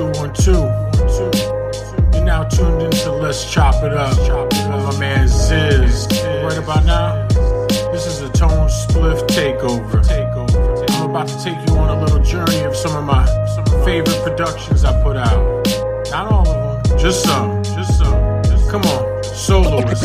212. You're now tuned into Let's Chop It Up with my man Ziz. Right about now, this is a Tone Spliff takeover. I'm about to take you on a little journey of some of my favorite productions I put out. Not all of them, just some. Come on, soloist.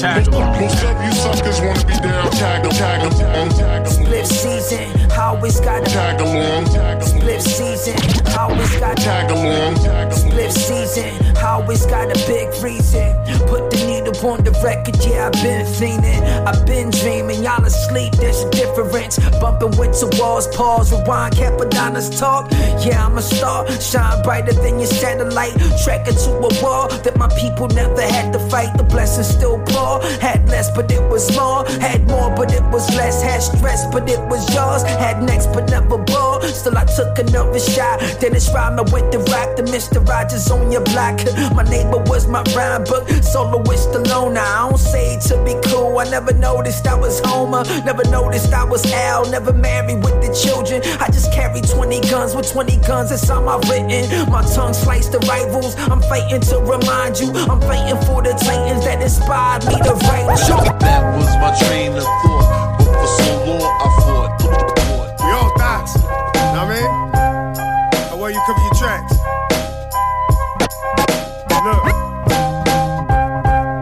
Tag along. Most of you suckers wanna be down. Tag along. Split season, always gotta tag along. Split season, always gotta tag along. Split season, always got a big reason. Put the needle on the record, yeah, I've been fiending. I've been dreaming, y'all asleep, there's a difference. Bumping with the walls, pause, rewind, Cappadonna's talk. Yeah, I'm a star, shine brighter than your satellite. Track it to a wall that my people never had to fight. The blessings still pour. Had less, but it was more. Had more, but it was less. Had stress, but it was yours. Had next, but never bore. Still, I took another shot. Then it's rhyming with the rock. The Mr. Rogers on your block. My neighbor was my rhyme book. Solo with Stallone. I don't say it to be cool. I never noticed I was Homer. Never noticed I was Al. Never married with the children. I just carry 20 guns with 20 guns. That's all I've written. My tongue sliced the rivals. I'm fighting to remind you. I'm fighting for the titans that inspired me to write. That was my train of thought, but for so long I fought. We all thoughts, you know what I mean? And where you cover your tracks. Look.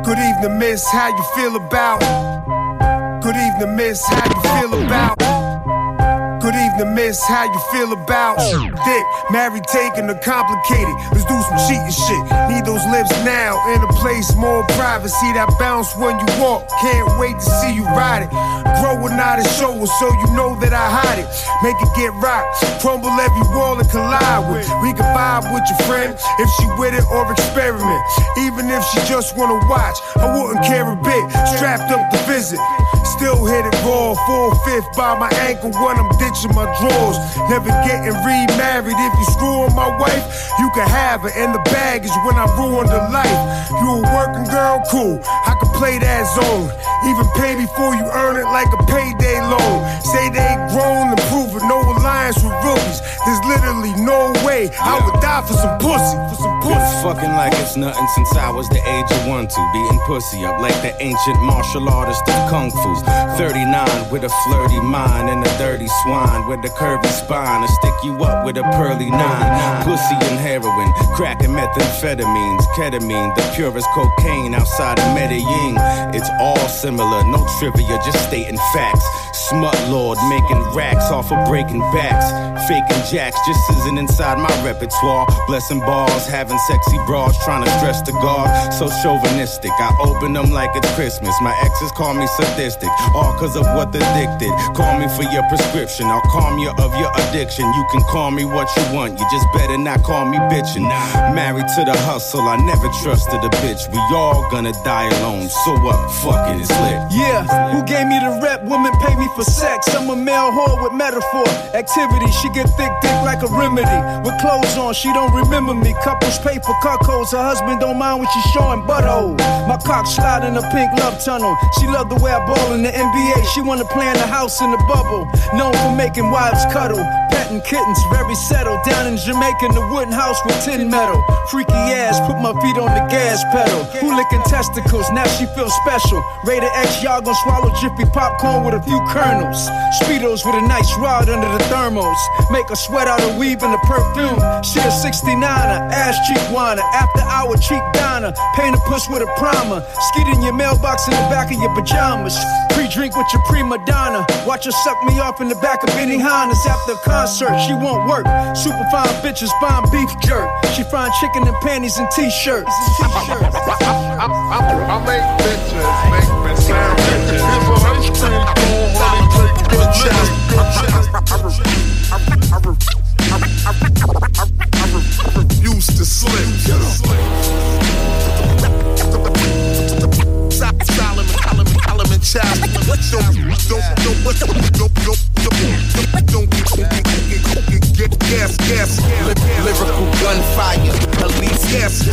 Good evening, miss, how you feel about? Good evening, miss, how you feel about? Good evening, miss, how you feel about? Dick, married, taking or complicated. Let's do some cheating shit. Need those lips now, in a place more privacy. That bounce when you walk, can't wait to see you ride it. Growing out of show, so you know that I hide it. Make it get rocked, crumble every wall and collide with. We can vibe with your friend, if she with it or experiment. Even if she just wanna watch, I wouldn't care a bit. Strapped up to visit, still hit it raw. 4/5 by my ankle when I'm ditching my drawers. Never getting remarried. If you screw on my wife, you can have her. And the baggage when I ruin the life. You a working girl, cool, I can play that zone. Even pay before you earn it like a payday loan. Say they grown and proven, no alliance with rookies. There's literally no way I would die for some pussy. Been fucking like it's nothing since I was the age of 1, 2. Beating pussy up like the ancient martial artist of Kung Fu's. 39 with a flirty mind and a dirty swine with a curvy spine. I stick you up with a pearly nine. Pussy and heroin, crack and methamphetamines, ketamine, the purest cocaine outside of Medellin. It's all similar, no trivia, just stating facts. Smut lord making racks off of breaking backs. Faking jacks just isn't inside my repertoire. Blessing balls, having sexy bras, trying to stress the guard. So chauvinistic, I open them like it's Christmas. My exes call me sadistic, all cause of what the dick did. Call me for your prescription, I'll calm you of your addiction. You can call me what you want, you just better not call me bitchin'. Married to the hustle, I never trusted a bitch. We all gonna die alone, so what, fuck it, it's lit. Yeah, who gave me the rep? Women pay me for sex. I'm a male whore with metaphor activity. She get thick dick like a remedy. With clothes on, she don't remember me. Couples pay for cuckolds, her husband don't mind when she's showing butthole. My cock slide in a pink love tunnel. She love the way I ball in the NBA. She wanna play in the house in the bubble. Known for making wives cuddle, petting kittens, very settled. Down in Jamaica in the wooden house with tin metal. Freaky ass, put my feet on the gas pedal. Who licking testicles, now she feels special. Rated X, y'all gon' swallow jiffy popcorn with a few kernels. Speedos with a nice rod under the thermos. Make her sweat out her weave and the perfume. She a 69er, ass cheek whiner, after hour cheek diner. Paint a puss with a primer, skid in your mailbox in the back of your pajamas. Pre-drink with your prima donna, watch her suck me off in the back of Benihana's. After a concert, she won't work. Super fine bitches, fine beef jerk. She frying chicken in panties and t-shirts. I make bitches, make me sound bitches. Here's a ice cream cone, honey, take good chest. I refuse to slip. Solomon Child. Don't gas. Lyrical gunfire, police gas.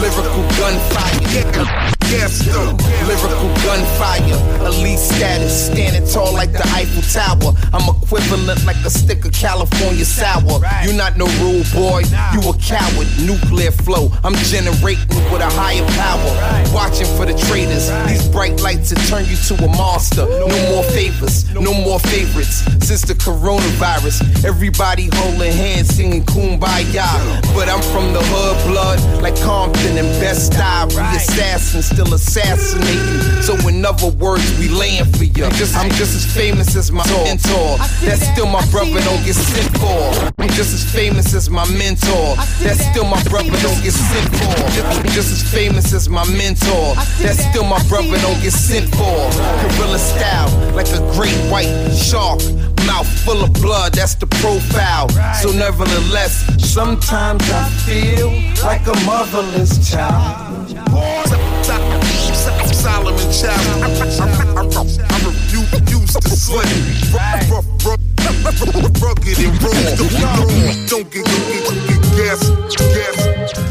Lyrical gunfire. Fiasco. Lyrical gunfire, elite status, standing tall like the Eiffel Tower. I'm equivalent like a stick of California sour. You not no rude boy, you a coward. Nuclear flow, I'm generating with a higher power. Watching for the traitors, these bright lights that turn you to a monster. No more favors, no more favorites. Since the coronavirus, everybody holding hands, singing Kumbaya. But I'm from the hood blood, like Compton and Best I. We assassins, still assassinating. So in other words, we laying for ya. I'm just as famous as my mentor. That's still my brother, don't get sent for. I'm just as famous as my mentor. That's still my brother, don't get sent for. I'm just as famous as my mentor. That's still my brother, don't get sent for. Gorilla style, like a great white shark. Mouth full of blood, that's the profile. So nevertheless, sometimes I feel like a motherless child. Solomon Child. I refuse to slay. Rugged and rude. Don't get gas.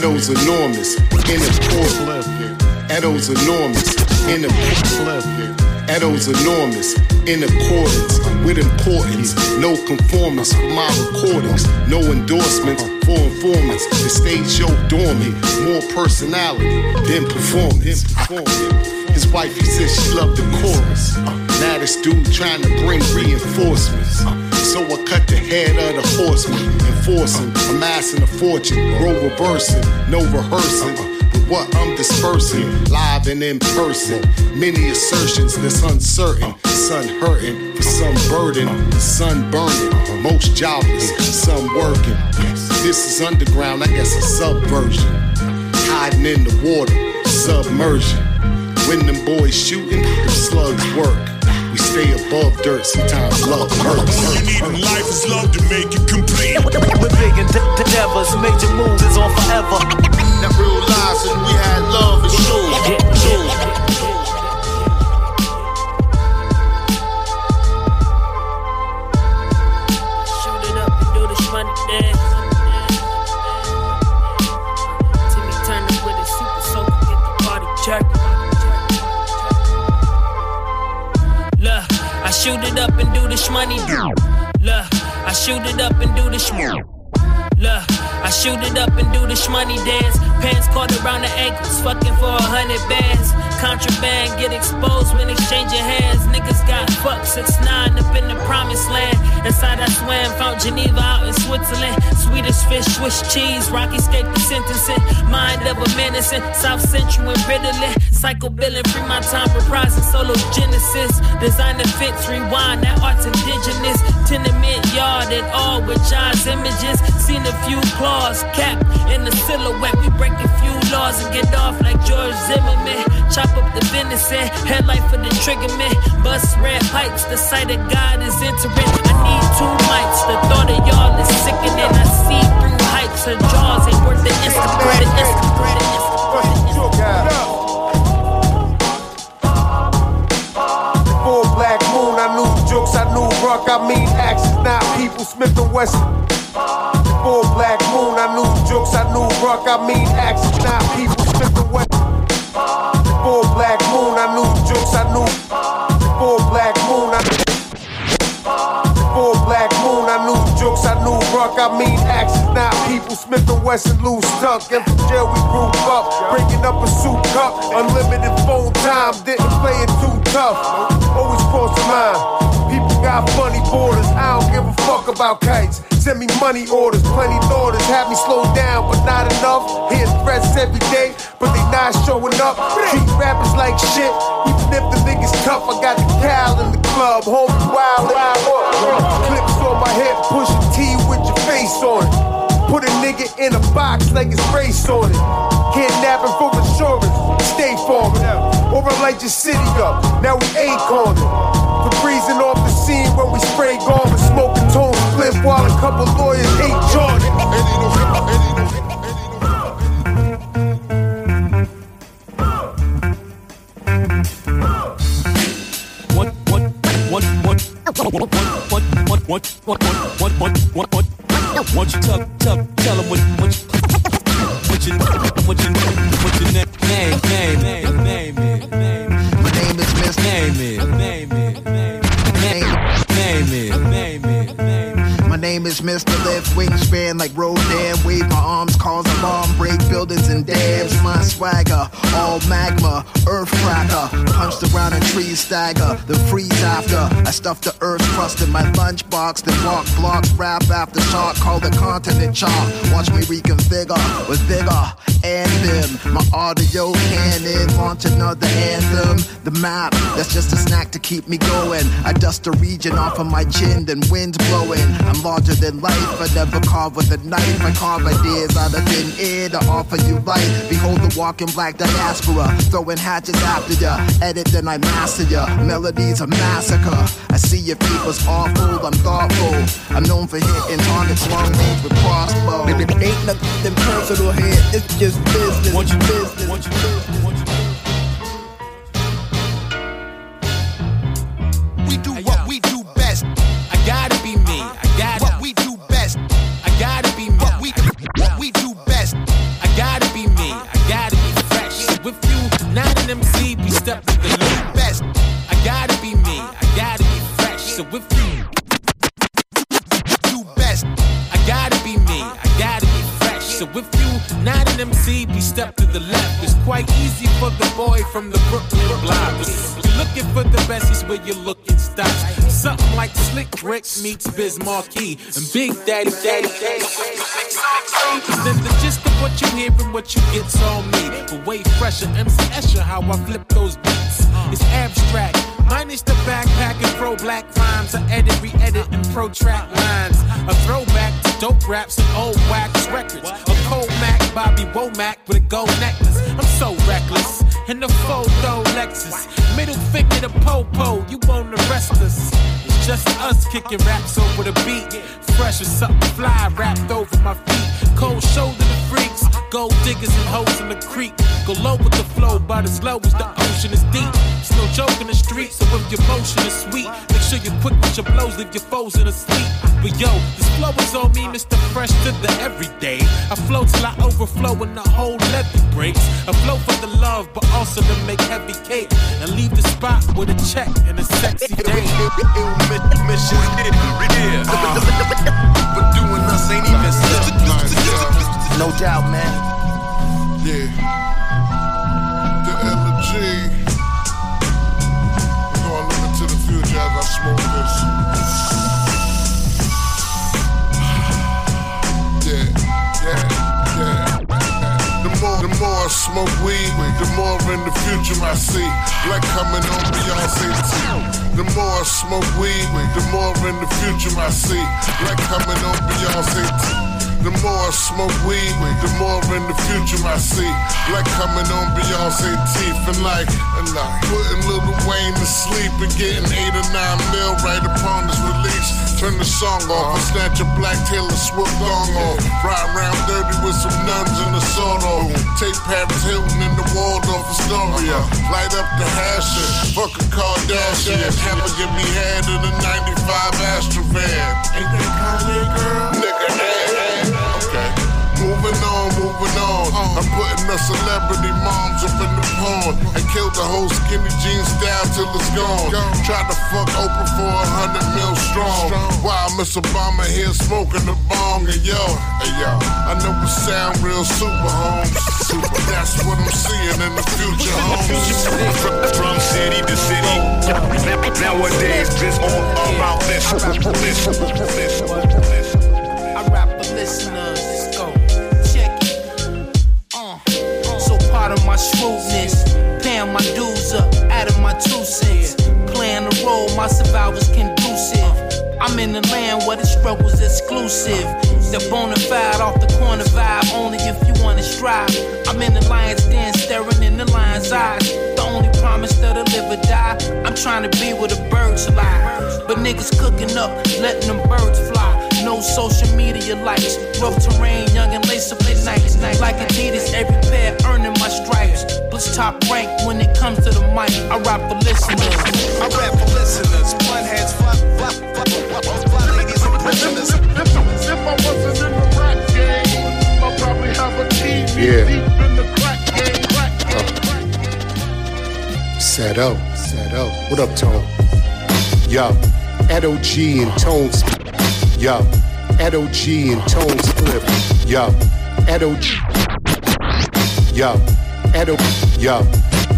Edo's enormous in the pool left here. Edo's enormous in the pool left here. Edo's enormous in accordance with importance. No conformance for my recordings. No endorsements for informants. The stage show dormant. More personality than performance. His wife, he said she loved the chorus. Now this dude trying to bring reinforcements. So I cut the head of the horseman, enforcing, amassing a fortune, role reversing, no rehearsing. But what I'm dispersing, live and in person, many assertions that's uncertain. Sun hurting, for some burden, sun burning, most jobless, some working. This is underground, I guess a subversion, hiding in the water, submersion. When them boys shooting, them slugs work. We stay above dirt, sometimes love hurts. All you need in life is love to make it complete. We're big and endeavors, major moves is on forever. Now realizing we had love and shoes. Shoot it up and do the shmoney. Look, I shoot it up and do the shmoney. Look, I shoot it up and do the shmoney dance. Pants caught around the ankles, fucking for 100 bands. Contraband get exposed when exchanging hands. Niggas got fucked 6'9" up in the promised land. Inside I swam, found Geneva out in Switzerland. Swedish fish, Swiss cheese, rock escaped the sentencing. Mind of a menacing, South Central and Ritalin. Cycle billing, free my time, reprising solo genesis. Designer fits, rewind, that art's indigenous. Tenement yard at all with John's images. Seen a few claws capped in the silhouette. We break a few laws and get off like George Zimmerman. Chop up the venison, headlight for the triggerman. Bust red pipes, the sight of God is entering. I need 2 mics, the thought of y'all is sickening. I see through heights, her jaws ain't worth the Instagram. I mean actions, not people, Smith and Wesson. Full black moon, I knew jokes, I knew rock. I mean actions, not people, Smith and Wesson. Full black moon, I knew jokes, I knew. Full black moon, I knew. Full black moon, I knew jokes, I knew rock. I mean actions, not people, Smith and Wesson, loose tongue. And from jail we grew up, breaking up a soup cup. Unlimited phone time, didn't play it too tough. Always cross the line. Got funny borders, I don't give a fuck about kites. Send me money orders, plenty daughters. Have me slow down, but not enough. Hear threats every day, but they not showing up. Treat rappers like shit, even if the niggas tough. I got the cow in the club, homie wild and up. Clips on my head, pushing T with your face on it. Put a nigga in a box like it's race on it. Kidnapping for insurance, stay for it. Or never light your city up, now we ain't on it. The breezing off the scene where we spray gone with smoke and Tone Spliff while a couple lawyers hate Jordan. What you tell them what your name is. My name is Miss Name. My name is Mr. Lift, wingspan like Rodan. Wave my arms, cause alarm, break buildings and dabs. My swagger, all magma, earth cracker. Punched around a tree stagger, the freeze after. I stuffed the earth crust in my lunchbox, then walk blocks, rap after shock, call the continent chalk. Watch me reconfigure with vigor and them. My audio cannon, launch another anthem. The map, that's just a snack to keep me going. I dust the region off of my chin, then wind blowing. I'm larger than life, I never carve with a knife. I carve ideas out of thin air to offer you light. Behold the walking black diaspora, throwing hatchets after ya. Edit, then I master ya. Melodies a massacre. I see your people's awful, I'm thoughtful. I'm known for hitting targets, long range with crossbow. Ain't nothing personal here, it's just business. What you business? What you business? What you business? We do what we do best. I gotta be me. I gotta what we do best. I gotta be me. What we do best. I gotta be me. I gotta be fresh. So with you, not an MC, we step with the new best. I gotta be me. I gotta be fresh. So with you, do best. I gotta be me. I gotta be fresh. So with you, not an MC, we step to the left. It's quite easy for the boy from the Brooklyn block. You're looking for the best is where you're looking stops. Something like Slick Rick meets Biz Markie and Big Daddy. Then the gist of what you hear and what you get's on me. But way fresher, MC Escher, how I flip those beats. It's abstract, minus the backpack and pro-black rhymes. I edit, re-edit, and protract lines. A throwback to dope raps and old wax records. A cold Mac, Bobby Womack with a gold necklace. I'm so reckless, in the photo Lexus. Middle finger to Popo, you on the restless. Just us kicking raps over the beat. Fresh or something fly wrapped over my feet. Cold shoulder to freaks. Gold diggers and hoes in the creek. Go low with the flow, but as low as the ocean is deep. It's no joke in the street, so if your motion is sweet, make sure you're quick with your blows, leave your foes in a sleep. But yo, this flow is on me, Mr. Fresh to the everyday. I flow till I overflow and the whole levy breaks. I flow for the love, but also to make heavy cake. And leave the spot with a check and a sexy day. Mission hidden, yeah. But doing us ain't even stuff. No doubt, man. Yeah. The LG. You know I look into the future as I smoke this. Yeah. The more I smoke weed, the more in the future I see. Like coming on Beyonce too. The more I smoke weed, the more in the future I see. Like coming on Beyonce. The more I smoke weed, the more in the future I see. Like coming on Beyonce teeth and like putting Lil Wayne to sleep and getting 8 or 9 mil right upon his release. Turn the song off, I snatch a black tail and swoop long off. Ride around dirty with some nuns in the sword off. Take Paris Hilton in the Waldorf Astoria. Light up the hasher, fuck a Kardashian. Have her give me head in the 95 Astro van. Ain't that Kanye, girl? Nigga, hey. Okay. Moving on. I'm putting the celebrity moms up in the pond. I killed the whole skinny jeans down till it's gone. Tried to fuck Oprah for 100 mil strong. While Miss Obama here smoking the bong. And yo, I know it sound real super, homes. That's what I'm seeing in the future, homes. From city to city. Nowadays, it's all about this. I rap for listeners. Part of my shrewdness, paying my dues up, adding my 2 cents, playing the role my survivor's conducive. I'm in the land where the struggle's exclusive. The bona fide off the corner vibe, only if you wanna strive. I'm in the lion's den, staring in the lion's eyes. The only promise trying to be where the birds fly. But niggas cooking up, letting them birds fly. No social media likes, rough terrain, young and lace up at night. Like Adidas, every pair earning my stripes. Blitz top rank when it comes to the mic. I rap for listeners. I rap for listeners. Blunt heads, fly ladies and prisoners. If I wasn't in the rap game, I'd probably have a TV deep in the crack game. Set up. What up, Tone? Yo, Edo G and Tone's. Yo, Edo G and Tone Spliff. Yo, Edo G. Yo, Edo. Yo,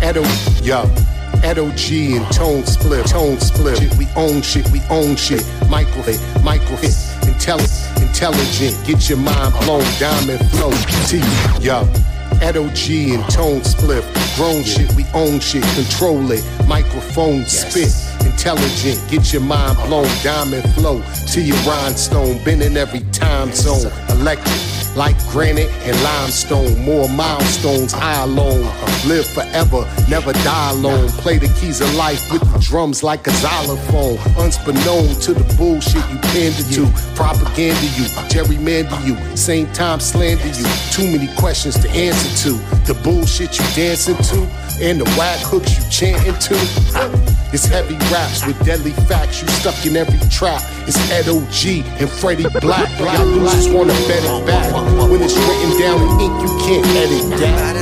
Edo. Yo, Edo G and Tone Spliff. Tone Spliff. We own shit. Michael hit. Intelligent. Get your mind blown. Diamond flow. T. Yo, Edo G and Tone Spliff. Grown shit. We own shit. Control it. Microphone spit. Intelligent, get your mind blown, diamond flow to your rhinestone, been in every time zone, electric, like granite and limestone, more milestones, I alone, live forever, never die alone, play the keys of life with the drums like a xylophone, unbeknownst to the bullshit you pander to, propaganda you, gerrymander you, same time slander you, too many questions to answer to, the bullshit you dancing to, and the whack hooks you chanting to. It's heavy raps with deadly facts. You stuck in every trap. It's Edo G and Freddy Black. Y'all losers wanna bet it back. When it's written down in ink, you can't edit that.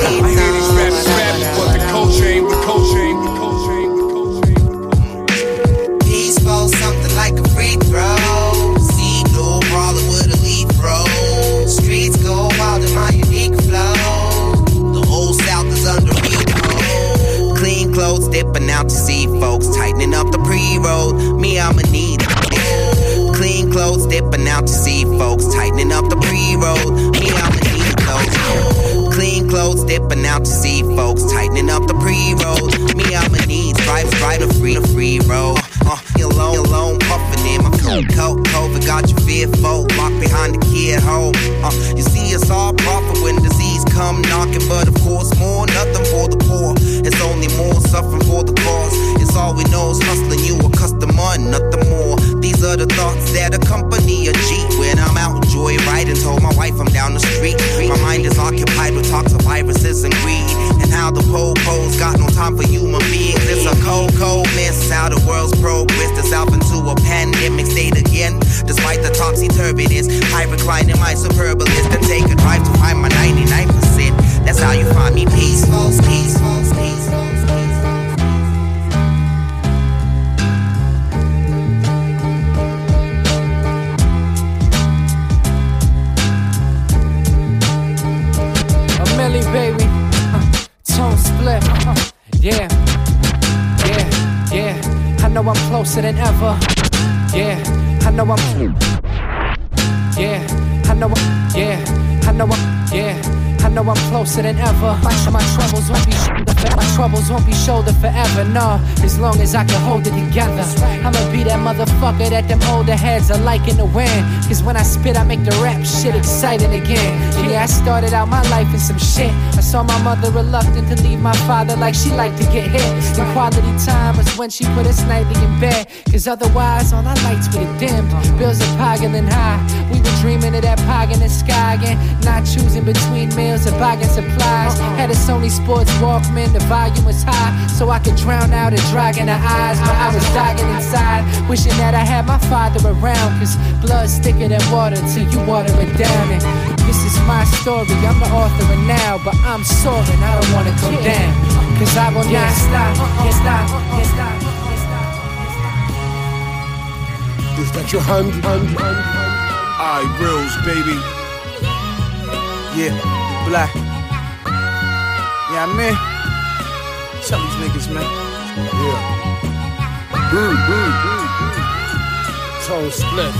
I hear these raps rap, but the culture ain't the culture ain't the culture ain't the culture ain't the culture. Please fold something like a free throw. See no brawler with a lead throw. Streets go wild in my unique flow. The whole South is under clean clothes, dipping out to see folks, tightening up the pre-roll. Me, I'ma need it. Clean clothes, dipping out to see folks, tightening up the pre-roll. Me, I'ma need those. Clean clothes, dipping out to see folks, tightening up the pre-roll. Me, I'ma need right a free roll. Alone, puffing in my coat, COVID got you fearful, locked behind the kid home. You see us all profit when disease come knocking, but of course more nothing for the poor. It's only more suffering for the cause. It's all we know is hustling you a customer, nothing more. These are the thoughts that accompany a G when I'm out joyriding. Told my wife I'm down the street. My mind is occupied with toxic viruses and greed, and how the po-po's got no time for human beings. It's a cold mess how the world's progress. Out into a pandemic state again, despite the topsy-turviness. I recline in my superbalist and take a drive to find my 99%. That's how you find me peaceful. A Millie, baby, Tone Spliff, yeah. I know I'm closer than ever. I know I'm closer than ever. My troubles won't be shouldered forever, no. As long as I can hold it together, I'ma be that motherfucker that them older heads are like in the wind. Cause when I spit, I make the rap shit exciting again. Yeah, I started out my life in some shit. I saw my mother reluctant to leave my father like she liked to get hit. The quality time was when she put us nightly in bed. Cause otherwise, all our lights would have dimmed. Bills are poggling high. We were dreaming of that pog in the sky again. Not choosing between meals or bargain supplies. Had a Sony Sports Walkman, the volume was high, so I could drown out a drag in her eyes. But I was dying inside, wishing that I had my father around. Cause blood's thicker than water till you water it down. And this is my story, I'm the author of now. But I'm soaring, I don't wanna go down. Cause I will not stop, can't stop. Is that your hand? I Rills, baby. Yeah, Black. Yeah, man. Tell these niggas, man. Yeah. Tone Spliff.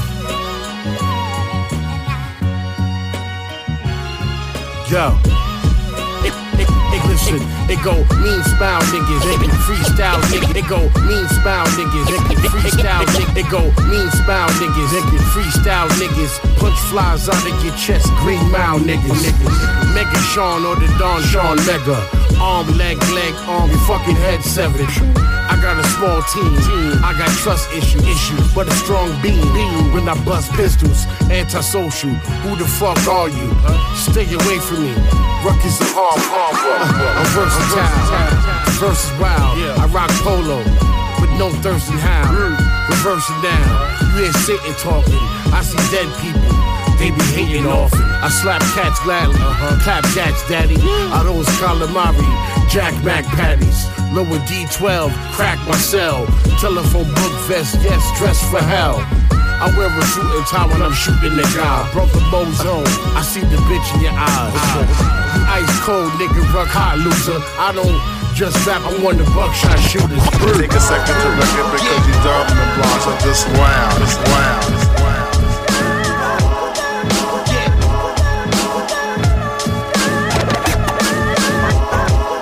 Yo. Listen, it go mean smile niggas, freestyle niggas. It go mean smile niggas, freestyle niggas. It go mean smile niggas, freestyle niggas. Punch flies out of your chest, green mile niggas. Mega Sean or the Don Sean Mega. Arm, leg, leg, arm, your fucking head severed. I got a small team, I got trust issues, but a strong beam when I bust pistols. Antisocial, who the fuck are you? Stay away from me. Ruckus and harm. I'm versatile, versus wild. I rock polo, with no thirst and howl. Reverse it down, you ain't sitting talking. I see dead people, they be hating often. I slap cats gladly, clap jacks daddy. I don't calamari, Jack Mac patties. Lower D12, crack my cell. Telephone book vest, yes, dressed for hell. I wear a shooting tie when I'm shooting the guy. Brother Bozo, I see the bitch in your eyes. Ice cold, nigga, rock hot loser. I don't just rap, I'm one of the buckshot shooters. Take a second to look at because these dominant blocks are just wild, it's wild, it's wild. Yeah.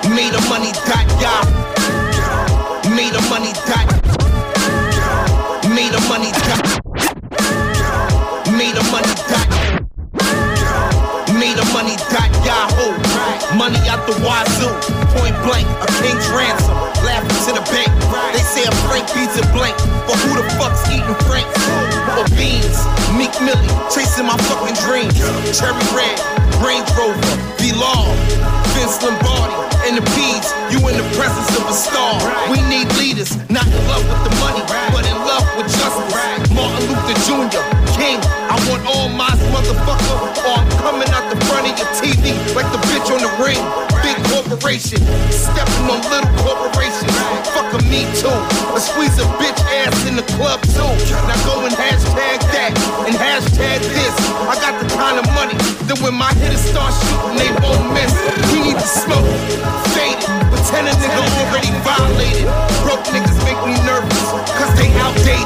Made a money dot, y'all. Made a money dot. Made a money dot. Made a money dot. Made a money dot, y'all. Money out the wazoo. Point blank, a king's ransom, laughing to the bank. They say a Frank beats a blank, but who the fuck's eating Franks? Or beans, Meek Millie, chasing my fucking dreams. Cherry red, Range Rover, D-Law, Vince Lombardi, and the P's. You in the presence of a star. We need leaders, not in love with the money, but in love with justice. Martin Luther Jr., King. I want all my motherfucker, or I'm coming out the front of your TV like the bitch on the ring. Big corporation, stepping on little corporations. Fuck a me too. A squeeze a bitch ass in the club too. Now go and hashtag that and hashtag this. I got the kind of money that when my hitters start shooting, they won't miss. We need to smoke, faded, pretend a nigga already violated. Broke niggas make me nervous, cause they outdated.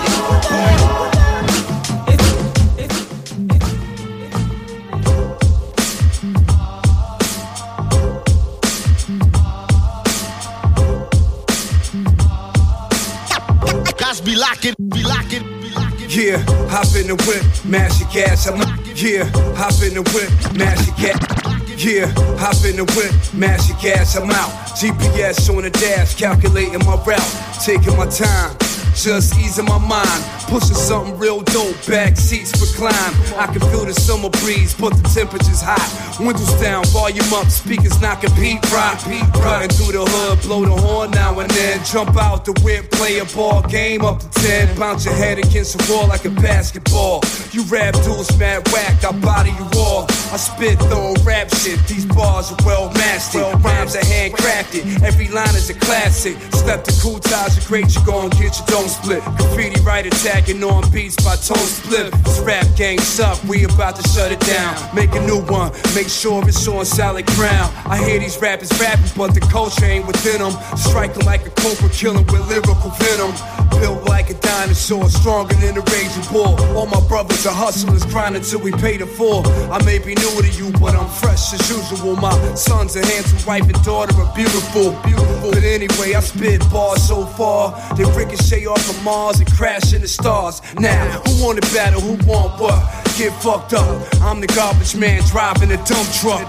Be locking. Yeah, hop in the whip, mash your gas. Yeah, hop in the whip, mash your gas. Yeah, hop in the whip, mash your gas. I'm out. GPS on the dash, calculating my route, taking my time, just easing my mind. Pushing something real dope, back seats recline. I can feel the summer breeze, but the temperature's hot. Windows down, volume up, speakers knocking, Pete rock. Running through the hood, blow the horn now and then. Jump out the whip, play a ball game up to 10. Bounce your head against the wall like a basketball. You rap dudes, mad whack, I body you all. I spit throwing rap shit, these bars are well mastered. Rhymes are handcrafted, every line is a classic. Step to cool ties, you're great, you go and get your Tone Split. Graffiti right attack. On beats by Tone Spliff. This rap gang's up, we about to shut it down. Make a new one, make sure it's on solid ground. I hear these rappers rapping, but the culture ain't within them. Striking like a cobra, killing with lyrical venom. Built like a dinosaur, stronger than a raging bull. All my brothers are hustlers, grinding till we pay the full. I may be new to you, but I'm fresh as usual. My sons are handsome, wife and daughter are beautiful. But anyway, I spit bars so far, they ricochet off of Mars and crash in the stars. Now, who want to battle, who want what? Get fucked up. I'm the garbage man driving a dump truck.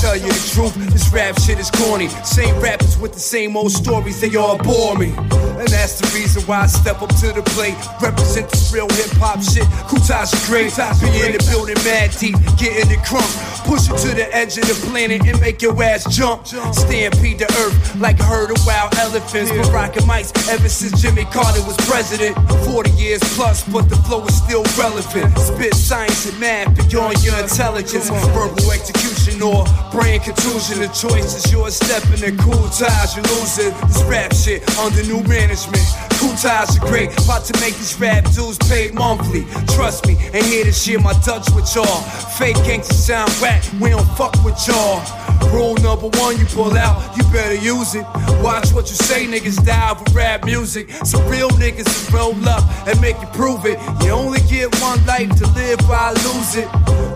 Tell you the truth, this rap shit is corny. Same rappers with the same old stories, they all bore me. And that's the reason why I step up to the plate. Represent this real hip-hop shit, Kutas are great. Be in the building mad deep, getting it crunk. Push it to the edge of the planet and make your ass jump. Stampede the earth like a herd of wild elephants. Been rocking mics ever since Jimmy Carter was president. 40 years plus, but the flow is still relevant. Spit science and math beyond your intelligence. Verbal execution or brain contusion. The choice is yours. Stepping in cool ties, you're losing. This rap shit under new management. Cool ties are great. About to make these rap dudes paid monthly. Trust me, ain't here to share my touch with y'all. Fake gangsters sound whack. We don't fuck with y'all. Rule number one, you pull out, you better use it. Watch what you say, niggas die for rap music. Some real niggas that roll up and make you prove it. You only get one life to live, why lose it?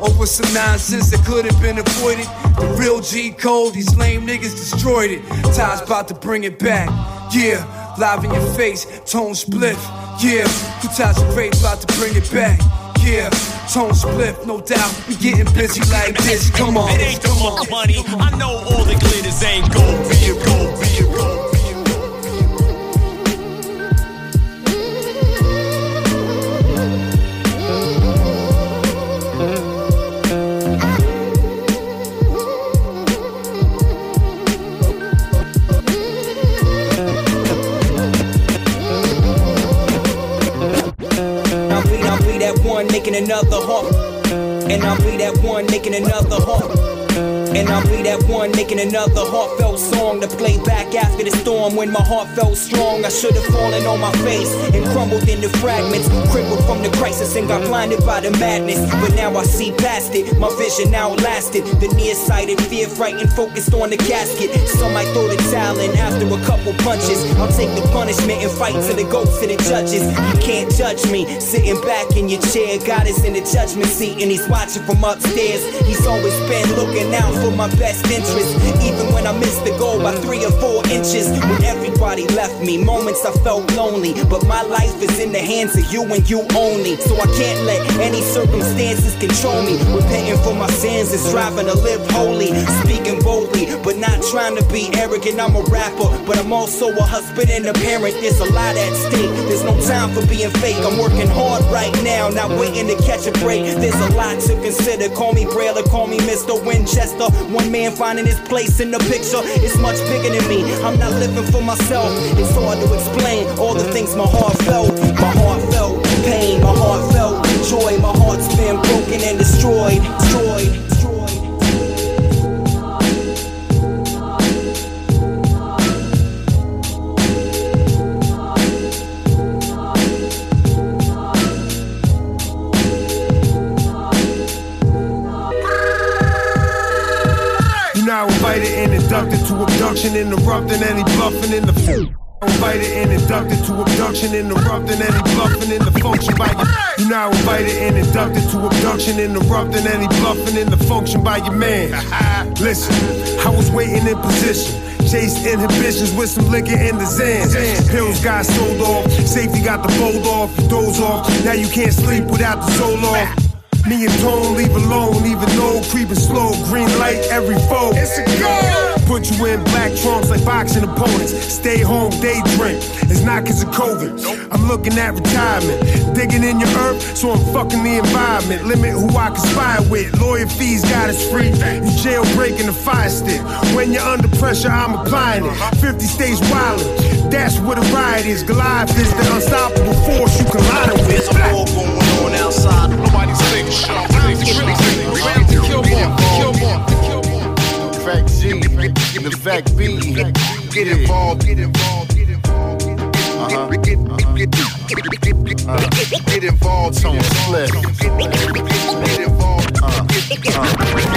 Over some nonsense that could have been avoided. The real G code, these lame niggas destroyed it. Ty's about to bring it back, yeah. Live in your face, Tone Spliff, yeah. Ty's great, about to bring it back. Yeah, Tone Spliff, no doubt, we getting busy like this, come on. It ain't the much money, I know all the glitters ain't gold, be a gold, be a gold. Making another hawk, and I'll be that one making another hawk, and I'll be that one making another heartfelt song to play back after the storm when my heart felt strong. I should have fallen on my face and crumbled into fragments, crippled from the crisis and got blinded by the madness. But now I see past it, my vision outlasted the nearsighted, fear frightened, focused on the casket. Some might throw the towel in after a couple punches. I'll take the punishment and fight to the goats and the judges. You can't judge me, sitting back in your chair. God is in the judgment seat and he's watching from upstairs. He's always been looking out for my best interest, even when I missed the goal by 3 or 4 inches. When everybody left me, moments I felt lonely, but my life is in the hands of you and you only, so I can't let any circumstances control me. Repenting for my sins is striving to live holy, speaking boldly, but not trying to be arrogant. I'm a rapper, but I'm also a husband and a parent. There's a lot at stake, there's no time for being fake. I'm working hard right now, not waiting to catch a break. There's a lot to consider, call me Braille or call me Mr. Winchester. One man finding his place in the picture is much bigger than me. I'm not living for myself. It's hard to explain all the things my heart felt. My heart felt pain, my heart felt joy. My heart's been broken and destroyed. Inducted to abduction, interrupting any bluffing in the phone. Invited and inducted to abduction, interrupting any bluffing in the function by your. You now invited and inducted to abduction, interrupting any bluffing in the function by your man. Listen, I was waiting in position, chased inhibitions with some liquor in the Zans. Pills got sold off, safety got the bolt off, you doze off. Now you can't sleep without the soul off. Me and Tone leave alone, even though creeping slow, green light every foe. It's a go! Put you in black trunks like boxing opponents. Stay home, day drink. It's not cause of COVID. I'm looking at retirement. Digging in your earth, so I'm fucking the environment. Limit who I conspire with. Lawyer fees got us free. You jailbreaking the fire stick. When you're under pressure, I'm applying it. 50 states wildin'. That's where the riot is. Goliath is the unstoppable force you collide with. There's a war going on outside. Nobody's thinking. Fact G, the fact B, get involved, get involved, get involved, get involved, Tone Spliff, get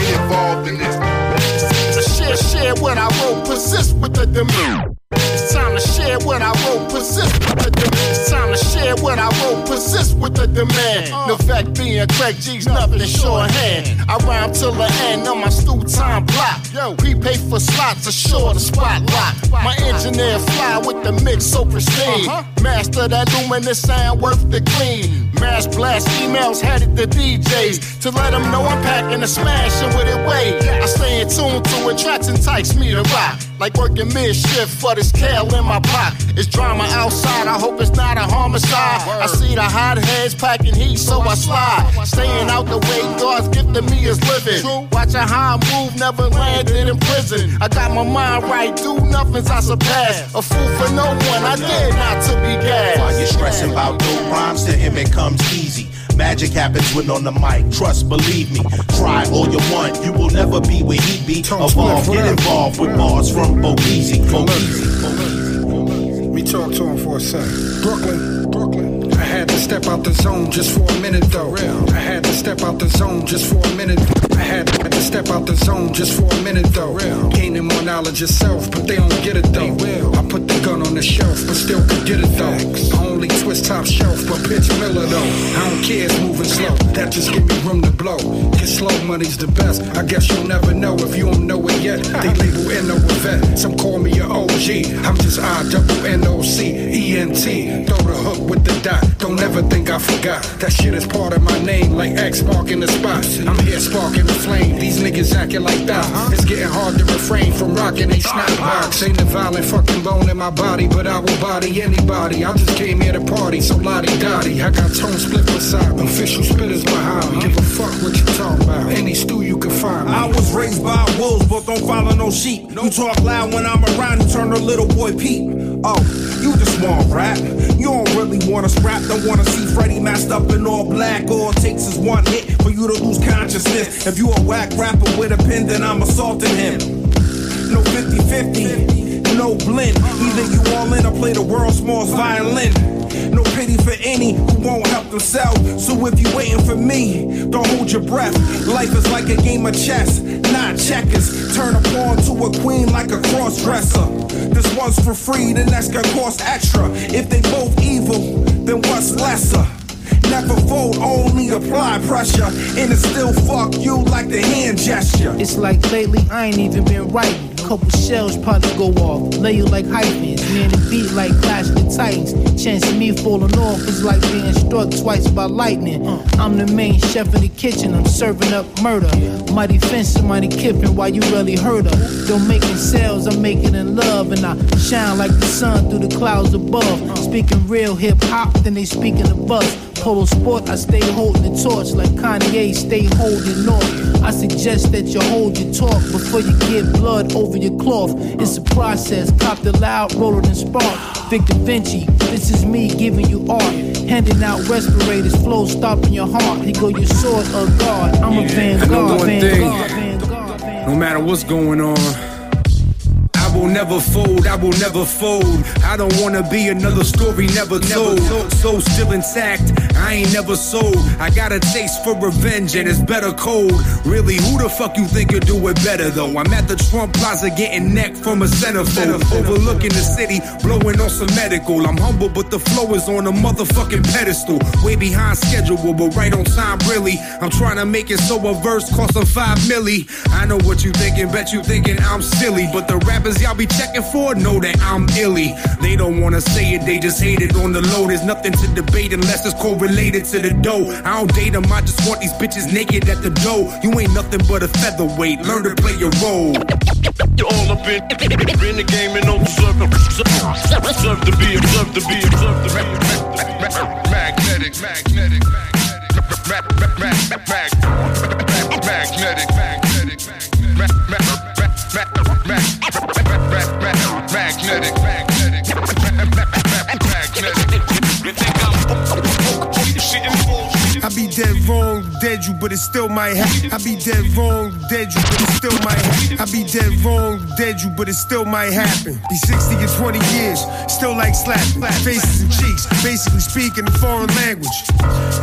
involved in this. Share what I wrote, persist with the demand. It's time to share what I wrote, persist with the demand. It's time to share what I wrote, persist with the demand. The fact being, Craig G's nothing shorthand. I rhyme till the end on my stew time block. Yo, we pay for slots, assure the spot lock. My engineer fly with the mix so pristine. Master that luminous sound worth the clean. Mass blast emails headed to DJs to let them know I'm packing a smash and with it way. I stay in tune to it, tracks entice me to rock. Like working mid-shift for this kale in my pot. It's drama outside, I hope it's not a homicide. I see the hot heads packing heat, so I slide. Staying out the way, God's gift to me is living. Watching how I move, never landed in prison. I got my mind right, do nothings I surpass. A fool for no one, I dare not to be gassed. While you're stressing about dope rhymes, to him it comes easy. Magic happens when on the mic, trust, believe me. Try all you want, you will never be where he be. Evolve, get involved with bars from Bogey. Let me talk to him for a sec. Brooklyn, I had to step out the zone just for a minute though. I had to step out the zone just for a minute. I had to step out the zone just for a minute though. Gaining more knowledge yourself, but they don't get it though. I put the gun on the shelf, but still could get it though. I only twist top shelf, but pitch Miller though. I don't care, it's moving slow, that just give me room to blow. Cause slow money's the best, I guess you'll never know if you don't know it yet. They label N.O. a vet, some call me a OG. I'm just I-double-N-O-C-E-N-T. Throw the hook with the dot, don't ever think I forgot. That shit is part of my name, like X marking the spot. I'm here sparking the flame, these niggas acting like that. It's getting hard to refrain from rocking a snot box. Ain't a violent fucking bone in my body, but I will body anybody. I just came here to party, so lottie-dottie. I got Tone Spliff beside, official spitters behind me. Give a fuck what you talking about, any stew you can find me. I was raised by wolves, but don't follow no sheep. You talk loud when I'm around, you turn a little boy peep. Oh, you just want rap, you don't really want to scrap. Don't want to see Freddy masked up in all black. All it takes is one hit for you to lose consciousness. If you a whack rapper with a pen, then I'm assaulting him. No 50-50, no blend. Either you all in or play the world's smallest violin. No pity for any who won't help themselves. So if you waiting for me, don't hold your breath. Life is like a game of chess, not checkers. Turn a pawn to a queen like a cross-dresser. This one's for free, the next can cost extra. If they both evil, then what's lesser? Never fold, only apply pressure. And it still fuck you like the hand gesture. It's like lately I ain't even been writing. Couple shells probably go off, lay you like hyphens. Man, the beat like Clash of the Titans. Chance of me falling off is like being struck twice by lightning. I'm the main chef in the kitchen, I'm serving up murder. Mighty fence, mighty kipping, why you really hurt her? Don't make it sales, I'm making in love. And I shine like the sun through the clouds above. Speaking real hip-hop, then they speaking of us. Polo sport, I stay holding the torch like Kanye, stay holding on. I suggest that you hold your talk before you get blood over your cloth. It's a process, pop the loud, roll it and spark. Vic Da Vinci, this is me giving you art. Handing out respirators, flow stopping your heart. Here go your sword of God, I'm a vanguard, vanguard. No matter what's going on, I will never fold, I will never fold. I don't wanna be another story never told. So still intact, I ain't never sold. I got a taste for revenge and it's better cold. Really, who the fuck you think could do it better though? I'm at the Trump Plaza getting neck from a centerfold. Overlooking the city, blowing on some medical. I'm humble but the flow is on a motherfucking pedestal. Way behind schedule but right on time really. I'm trying to make it so a verse costs a 5 milli. I know what you thinking, bet you thinking I'm silly. But the rappers y'all be checking for know that I'm illy. They don't wanna say it, they just hate it on the low. There's nothing to debate unless it's correlated to the dough. I don't date them, I just want these bitches naked at the dough. You ain't nothing but a featherweight, learn to play your role. All up in the game and don't deserve to be magnetic. I be dead wrong, dead you, but it still might happen. I be dead wrong, dead you, but it still might happen. I be dead wrong, dead you, but it still might happen. Be 60 or 20 years, still like slapping. Faces and cheeks, basically speaking a foreign language.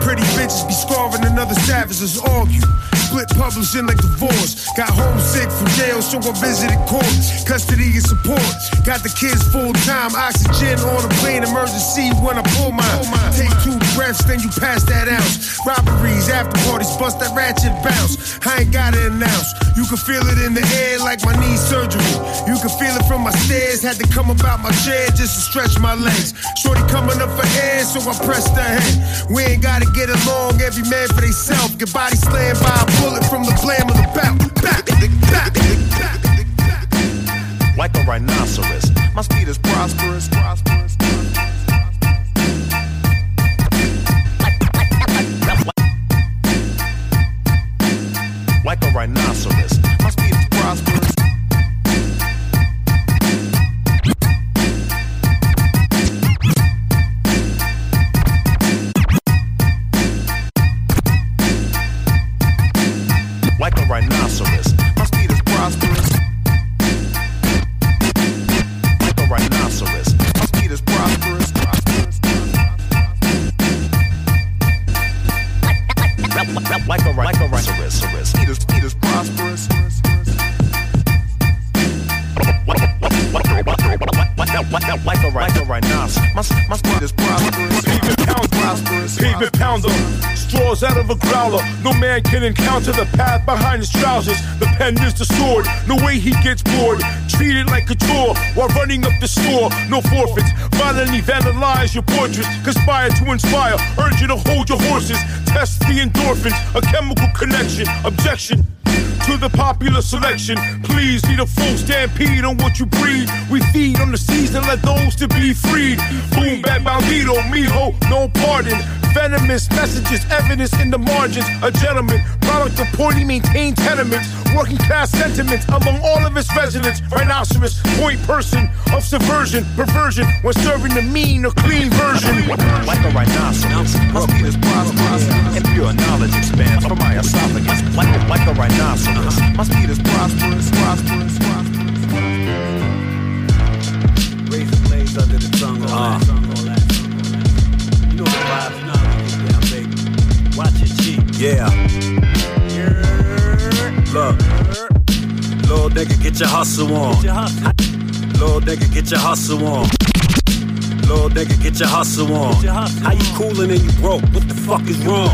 Pretty bitches be scarving another savage, let's argue. Split publishing like divorce. Got homesick from jail, so I visited court. Custody and support. Got the kids full time, oxygen on a plane, emergency when I pull mine. Take 2 breaths, then you pass that ounce. Robberies, after parties, bust that ratchet bounce. I ain't gotta announce. You can feel it in the air like my knee surgery. You can feel it from my stairs. Had to come about my chair just to stretch my legs. Shorty coming up for air, so I pressed her hand. We ain't gotta get along, every man for theyself. Get body slammed by a bullet from the blam of the bout. Like a rhinoceros, my speed is prosperous. Like a rhinoceros, my speed is prosperous. Like a rhinoceros, my speed is prosperous. Like a rhinoceros, my speed is prosperous. Like a rhinoceros. Prosperous. My spot is prosperous. Pavement pounder, straws out of a growler. No man can encounter the path behind his trousers. The pen is the sword. No way he gets bored. Treated like couture while running up the score. No forfeits. Violently vandalize your portraits. Conspire to inspire. Urge you to hold your horses. Test the endorphins. A chemical connection. Objection to the popular selection. Please need a full stampede on what you breed. We feed on the seeds and let those to be freed. Boom, bang, bandido, mijo, no pardon. Venomous messages, evidence in the margins. A gentleman, product of poorly maintained tenements. Working class sentiments among all of its residents. Rhinoceros, point person of subversion, perversion. When serving the mean or clean version. Like a rhinoceros, Brooklyn is prosperous. Impure knowledge expands from my esophagus. Like a rhinoceros. My speed is prosperous. Razor blades under the tongue, all that. You know the vibes, you know how we get down, baby. Watch your cheeks. Yeah. Look, little nigga, get your hustle on. Little nigga, get your hustle on. Little nigga, get your hustle on. How you coolin' and you broke? What the fuck is wrong?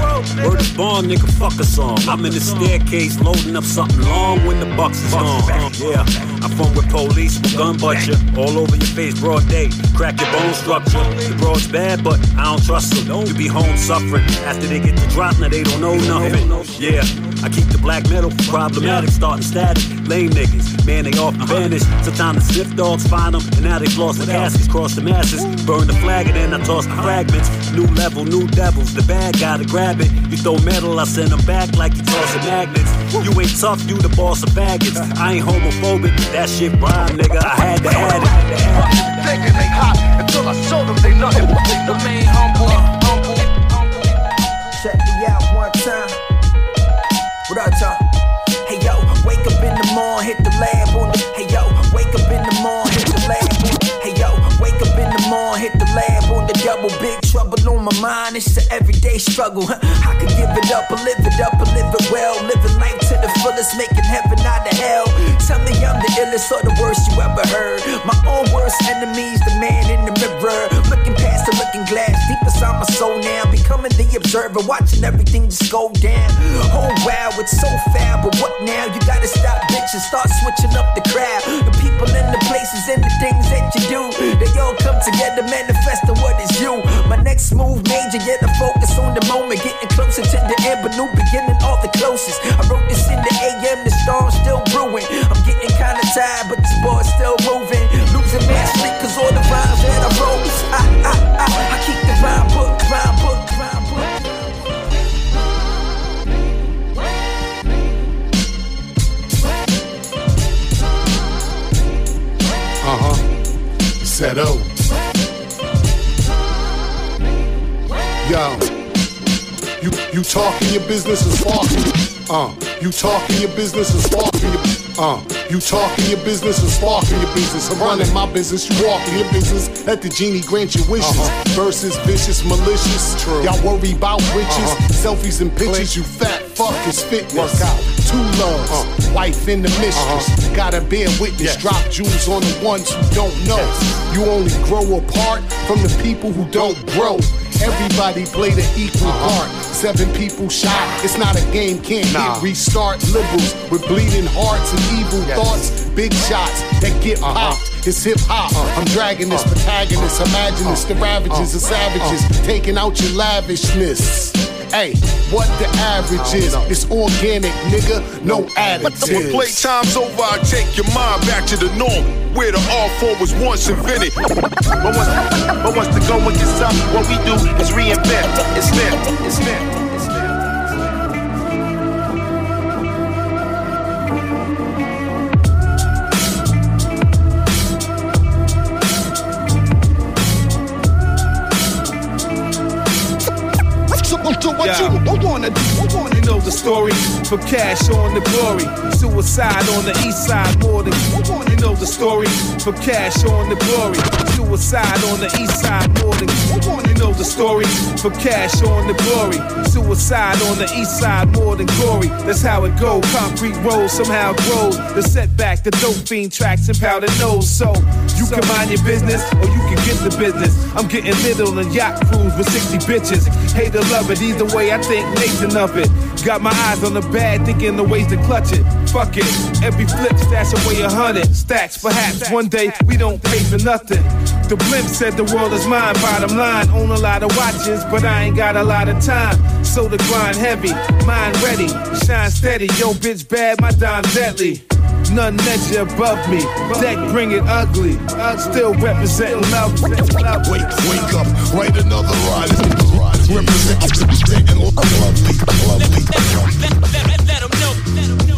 Word is born, nigga, fuck a song. I'm in the staircase loading up something long when the bucks is gone. Yeah, I fun with police, with gun butcher. All over your face, broad day. Crack your bone structure. The broad's bad, but I don't trust them. You be home suffering. After they get the drop, now they don't know nothing. Yeah, I keep the black metal for problematic, starting static. Lame niggas, man, they often vanish. Sometimes the sniff dogs find them, and now they've lost the caskets, crossed the masses. Burn the flag and then I toss the fragments. New level, new devils, the bad guy to grab it. You throw metal, I send them back like you tossing magnets. You ain't tough, you the boss of faggots. I ain't homophobic, that shit rhyme, nigga, I had to add it. Thinking they hot until I show them they nothing. The main humble. Check me out one time. What up, y'all? Hey, yo, wake up in the morning, hit the lab on the. Hey, yo, wake up in the morning, hit the lab on the. Hey, yo, wake up in the morning, hit the lab on the double. Big trouble on my mind, it's an everyday struggle. I could give it up or live it up and live it well. Living life to the fullest, making heaven out of hell. Tell me I'm the illest or the worst you ever heard. My own worst enemy's the man in the mirror. Looking past the looking glass, deep inside my soul now. Becoming the observer, watching everything just go down. Oh wow, it's so foul, but what now? You gotta stop bitching, start switching up the crowd. The people and the places and the things that you do. They all come together, manifesting what is you. My next move major, yet I focus on the moment. Getting closer to the end, but new beginning all the closest. I wrote this in the AM, the storm's still brewing. I'm getting kinda tired, but this boy's still moving. Losing my sleep, cause all the rhymes that I wrote. I keep the rhyme book. Said, oh. Yo, you talking your business is walking. You talking your business is walking. You talking your business is walking your business. I'm running my business, you walking your business. Let the genie grant your wishes. Versus vicious, malicious. True. Y'all worry about riches, selfies and pictures. You fat fuck is fitness. Work out. Two loves, wife and the mistress. Gotta bear witness, drop jewels on the ones who don't know. You only grow apart from the people who don't grow. Everybody played an equal part. 7 people shot, it's not a game, can't hit restart. Liberals with bleeding hearts and evil thoughts. Big shots that get popped. It's hip-hop, I'm dragging this protagonist. Imagine this, the ravages of savages. Taking out your lavishness. Hey, what the average is, it's organic, nigga, no additives. When playtime's over, I take your mind back to the norm, where the R4 was once invented. But once the going gets up, what we do is reinvent. It's meant. So what you wanna do? You know the story, from cash on the glory, suicide on the east side more than. You wanna know the story, from cash on the glory, suicide. Suicide on the east side morning. You wanna know the story? For cash on the glory. Suicide on the east side more than glory. That's how it goes. Concrete rolls somehow grows. The setback, the dope fiend tracks and powder nose. So you can mind your business or you can get the business. I'm getting little and yacht cruise with 60 bitches. Hate or love it, either way I think Nathan of it. Got my eyes on the bag, thinking the ways to clutch it. Fuck it, every flip stash away 100 stacks. Perhaps one day we don't pay for nothing. The blimp said the world is mine, bottom line. Own a lot of watches, but I ain't got a lot of time. So the grind heavy, mind ready, shine steady. Yo bitch bad, my dime deadly. None measure above me, deck bring it ugly. I'm still representing love. Wake up, write another ride. Represent representing lovely, lovely. Let them know, let them know.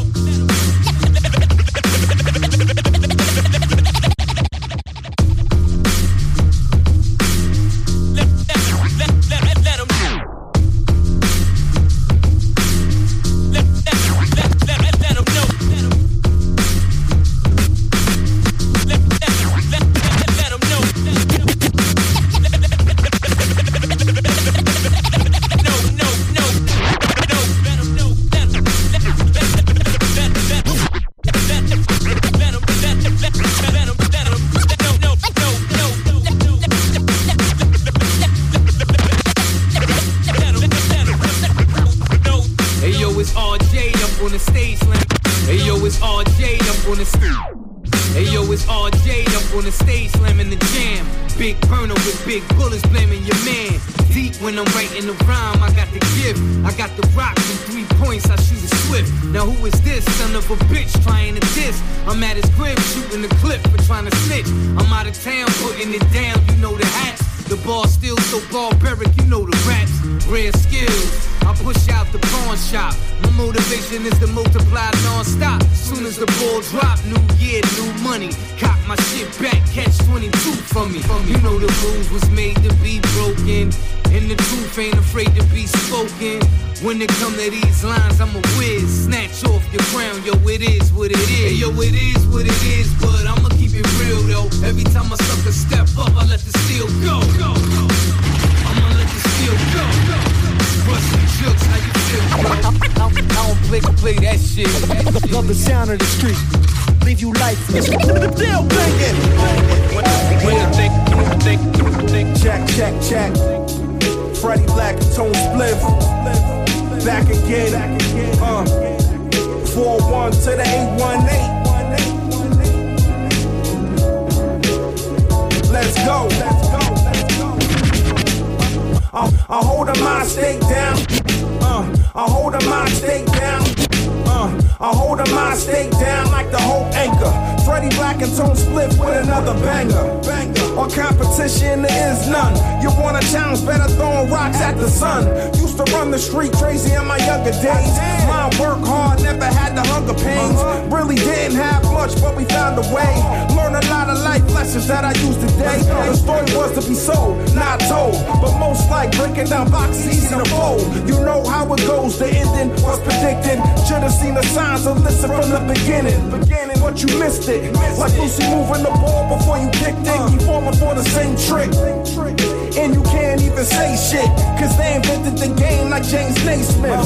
Check, Freddy Black and Tone Spliff, back again. 4-1 to the 818, let's go, I hold a mind state down, I hold a mind state down like the whole anchor, Freddy Black and Tone Spliff with another banger. Or competition, there is none. You want a challenge, better throwing rocks at the sun. Used to run the street crazy in my younger days. Mom worked hard, never had the hunger pains. Really didn't have much, but we found a way. Learned a lot of life lessons that I use today. The story was to be sold, not told. But most like breaking down boxes in a fold. You know how it goes, the ending was predicted. Should have seen the signs and listened from the beginning, but you missed it. Like Lucy moving the ball before you kicked it. For the same trick, and you can't even say shit, cause they invented the game like James Naismith,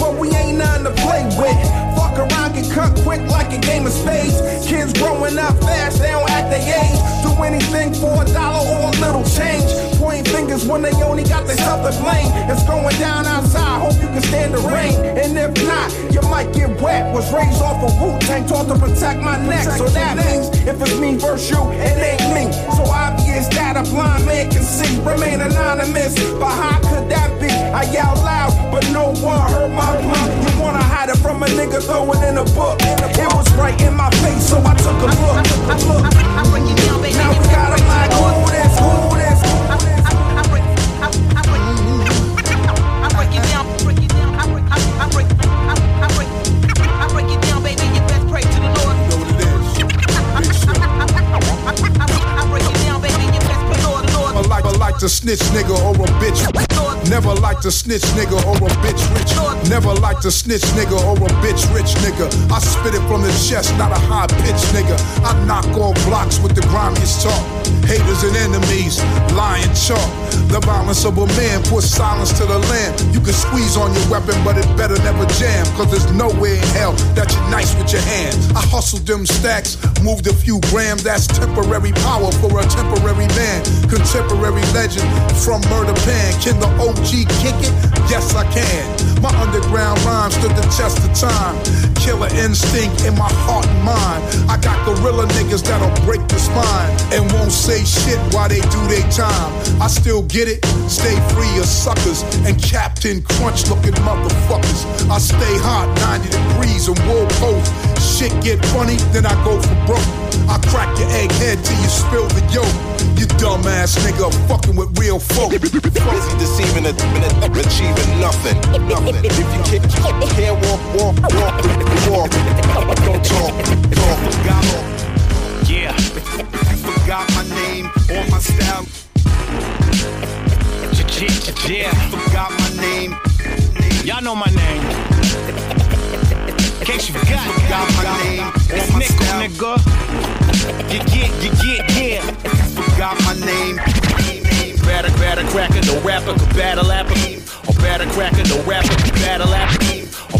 but we ain't nothing to play with, fuck around, get cut quick like a game of spades, kids growing up fast, they don't act their age, do anything for $1 or a little change, pointing fingers when they only got themselves to blame, it's going down outside, hope you can stand the rain, and if not, you might get wet, was raised off of Wu-Tang, taught to protect my neck, so that means, if it's me versus you, it ain't me. So obvious that a blind man can see. Remain anonymous, but how could that be? I yell loud, but no one heard my plea. You wanna hide it from a nigga, throw it in a book. It was right in my face, so I took a look. Now we got him like, who this? I break it down, baby. You best pray to the Lord. To snitch nigga or a bitch. Never liked a snitch nigga or a bitch rich. Never liked a snitch nigga or a bitch rich nigga. I spit it from the chest, not a high pitch nigga. I knock all blocks with the grimiest talk. Haters and enemies, lying chalk. The violence of a man puts silence to the land. You can squeeze on your weapon, but it better never jam. Cause there's nowhere in hell that you're nice with your hands. I hustled them stacks, moved a few grams. That's temporary power for a temporary man. Contemporary legend from Murder Pan. Can the OG kick it? Yes, I can. My underground rhyme stood the test of time. Killer instinct in my heart and mind. I got gorilla niggas that'll break the spine and won't say shit while they do their time. I still get it, stay free of suckers and Captain Crunch looking motherfuckers. I stay hot, 90 degrees and wool coats. Shit get funny, then I go for broke. I crack your egghead till you spill the yolk. You dumbass nigga fucking with real folk. Busy deceiving and achieving nothing. Nothing. If you can't walk. Don't talk. Got off. Yeah. I forgot my name or my style. Yeah. Forgot my name. Y'all know my name. In case you forgot my name. It's Nickel, nigga. Yeah. Forgot my name. Batter cracker, the rapper could battle apple. Or batter cracker, the rapper could battle apple.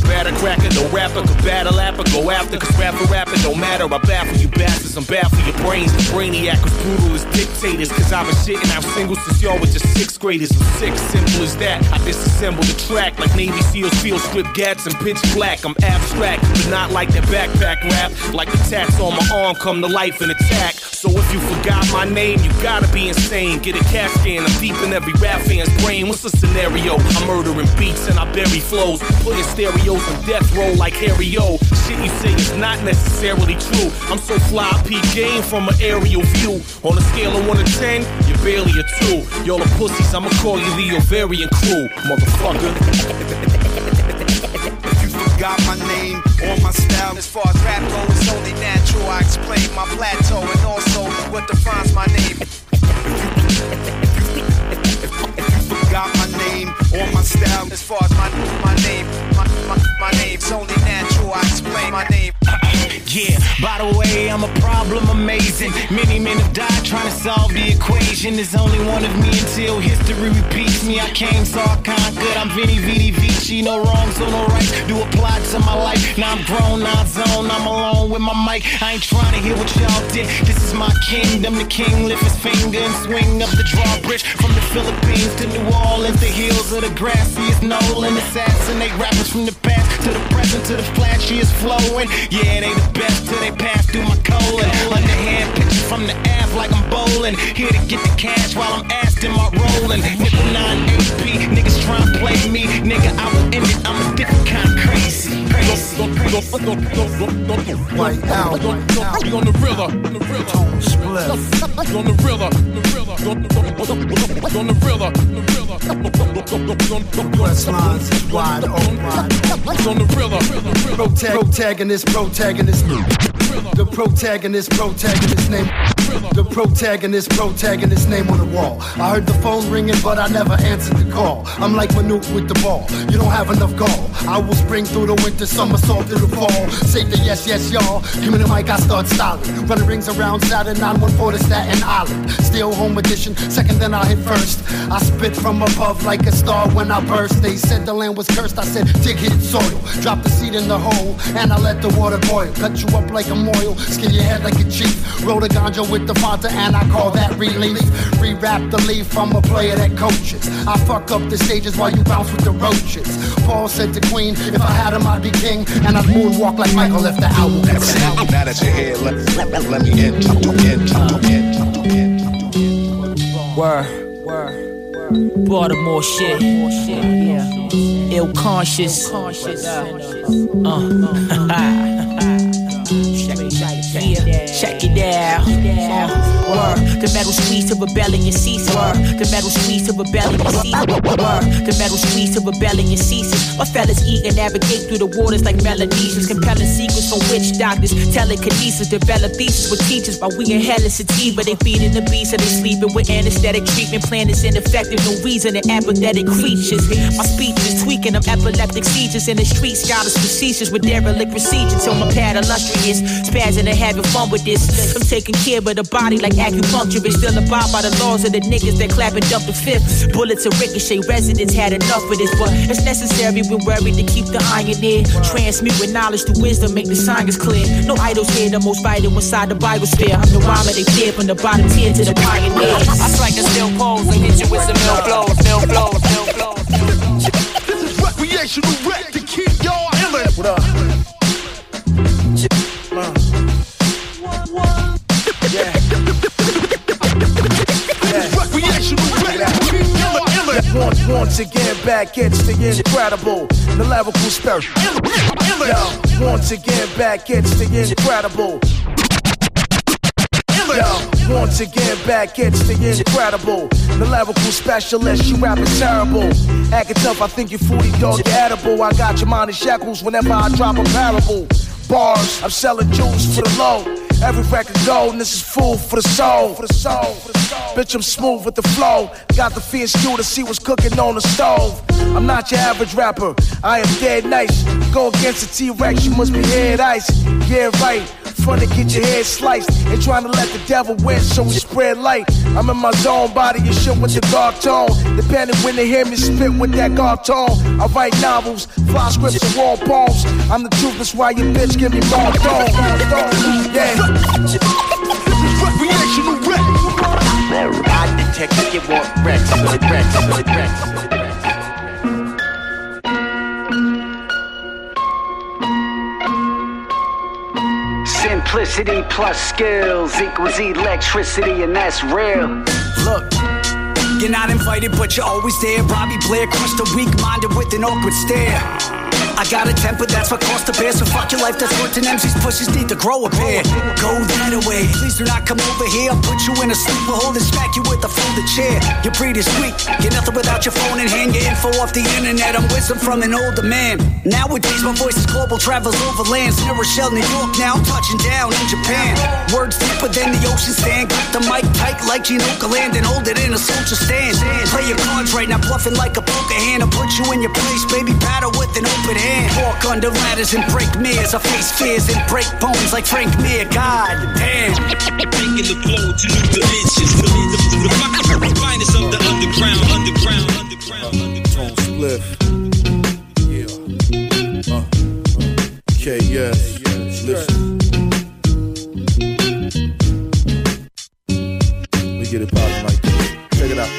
Batter cracker, no rapper, could battle apple, go after, cause rapping, no matter, I baffle you bastards, I'm baffle your brains, the brainiac was brutal as dictators, cause I've been shitting out singles since y'all were just sixth graders, I'm sick, simple as that, I disassemble the track, like Navy SEALs, field strip gats, and pitch black, I'm abstract, but not like that backpack rap, like the tats on my arm come to life and attack, so if you forgot my name, you gotta be insane, get a cat scan, I'm deep in every rap fan's brain, what's the scenario, I'm murdering beats and I bury flows, putting stereo on death row like Harry O. Shit you say is not necessarily true. I'm so fly, I peep game from an aerial view. On a scale of 1 to 10, you're barely a 2. Y'all are pussies, I'ma call you the ovarian crew, motherfucker. You forgot my name or my style. As far as rap goes, it's only natural I explain my plateau and also what defines my name. You forgot my name or my style. As far as my name, my name's only natural, I explain my name. Yeah, by the way, I'm a problem amazing. Many men have died trying to solve the equation. There's only one of me until history repeats me. I came, so I conquered. I'm Vinny Vidi Vici, no wrongs or no rights. Do apply to my life. Now I'm grown, now I zone. I'm alone with my mic. I ain't trying to hear what y'all did. This is my kingdom. The king lift his finger and swing up the drawbridge. From the Philippines to New Orleans, the hills of the grassiest Nolan. Assassinate rappers from the past to the present to the flashiest flowing. Yeah, they the best till they pass through my colon. Underhand picture from the app like I'm bowling. Here to get the cash while I'm asked in my rolling. Nickel 9 HP, niggas try to play me. Nigga, I will end it, I'm a different kind of crazy. White out. You on the Rilla, Tone Spliff. You on the Rilla, you on the Rilla, West lines wide open. You on the Rilla. Protagonist, the protagonist name. The protagonist name on the wall. I heard the phone ringing, but I never answered the call. I'm like Manute with the ball. You don't have enough gall. I will spring through the winter, somersault through the fall. Say the yes, y'all. Give me the mic, I start styling. Running rings around Saturn, 914 to Staten Island. Still home edition, second then I hit first. I spit from above like a star when I burst. They said the land was cursed, I said dig hit soil. Drop the seed in the hole, and I let the water boil. Cut you up like a moil, skin your head like a chief. Roll the ganja with the Fonta and I call that relief. Rewrap the leaf, I'm a player that coaches. I fuck up the stages while you bounce with the roaches. Paul said to Queen, if I had him I'd be king, and I'd moonwalk like Michael if the owl could sing. Now that you're here, let me in. Word. Baltimore shit. Yeah. Ill conscious. Check it out. The metal squeeze to rebellion ceases. The metal squeeze to rebellion ceases. The metal squeeze to rebellion ceases. My fellas eager navigate through the waters like Melanesians. Compelling secrets from witch doctors, telekinesis, develop thesis with teachers. While we in hell and sativa, they feeding the beast and they sleeping with anesthetic treatment. Plan is ineffective, no reason, and apathetic creatures. My speech is tweaking, I'm epileptic seizures in the streets. Scholars facetious with derelict procedures. So my pad illustrious, spazzing and having fun with this. I'm taking care of the body like acupuncture, but still abide by the laws of the niggas that clap and dump the fifth. Bullets and ricochet, residents had enough of this, but it's necessary. We're worried to keep the iron in, transmuting knowledge to wisdom, make the science clear. No idols here, the most vital inside the biosphere. I'm the rhyme they fear from the bottom tier to the pioneers. I strike a still pose and hit you with some mill flows, mill flows, mill flows. This is recreational rap to keep y'all illin'. What up? Yeah. Once again, back it's the incredible, the lyrical spirit. Yo, once again, back it's the incredible. Yo, once again, back it's the incredible, the lyrical specialist. You rapping terrible, acting tough. I think you're 40, dog. You're edible. I got your mind in shackles whenever I drop a parable. Bars, I'm selling jewels for the low. Every record gold, and this is food for the soul. Bitch, I'm smooth with the flow. Got the fierce cue to see what's cooking on the stove. I'm not your average rapper, I am dead nice. Go against a T-Rex, you must be head ice. Yeah, right, fun to get your head sliced. Ain't trying to let the devil win, so we spread light. I'm in my zone, body and shit with the dark tone. Depending when they hear me spit with that gartone. I write novels, fly scripts and wall poems. I'm the truth, that's why your bitch give me more tone. Yeah. This is recreational wreck. I detect that you want wrecks, wrecks, wrecks. Simplicity plus skills equals electricity, and that's real. Look, you're not invited, but you're always there. Robbie Blair crushed the weak-minded with an awkward stare. I got a temper, that's what cost the bear. So fuck your life, that's worth an MC's pushes. Need to grow a pair. Go that away. Please do not come over here. I'll put you in a sleeper hold and smack you with a folded chair. Your breed is weak. You're nothing without your phone in hand. Your info off the internet. I'm wisdom from an older man. Nowadays, my voice is global. Travels over lands. New Rochelle, New York. Now I'm touching down in Japan. Words deeper than the ocean sand. Grip the mic tight like Gene Okerlund and hold it in a soldier stand. Play your cards right now, bluffing like a poker hand. I'll put you in your place, baby. Battle with an open hand. Walk under ladders and break mirrors. I face fears and break bones like Frank Mir. God damn. Taking the flow to new dimensions. The finest of the underground. Tone Spliff. Yeah. Okay, yeah. Listen. We get it poppin' like this. Check it out.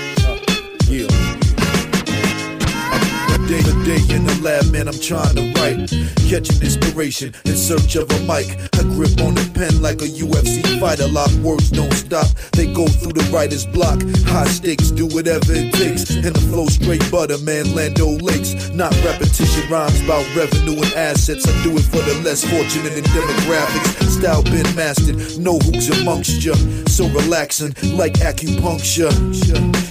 Yeah. Day in the lab, man, I'm trying to write. Catching inspiration in search of a mic. I grip on the pen like a UFC fighter. Lock words don't stop, they go through the writer's block. Hot sticks, do whatever it takes. And the flow straight butter, man, Lando Lakes. Not repetition rhymes about revenue and assets. I do it for the less fortunate and demographics. Style been mastered, know who's amongst ya. So relaxing, like acupuncture.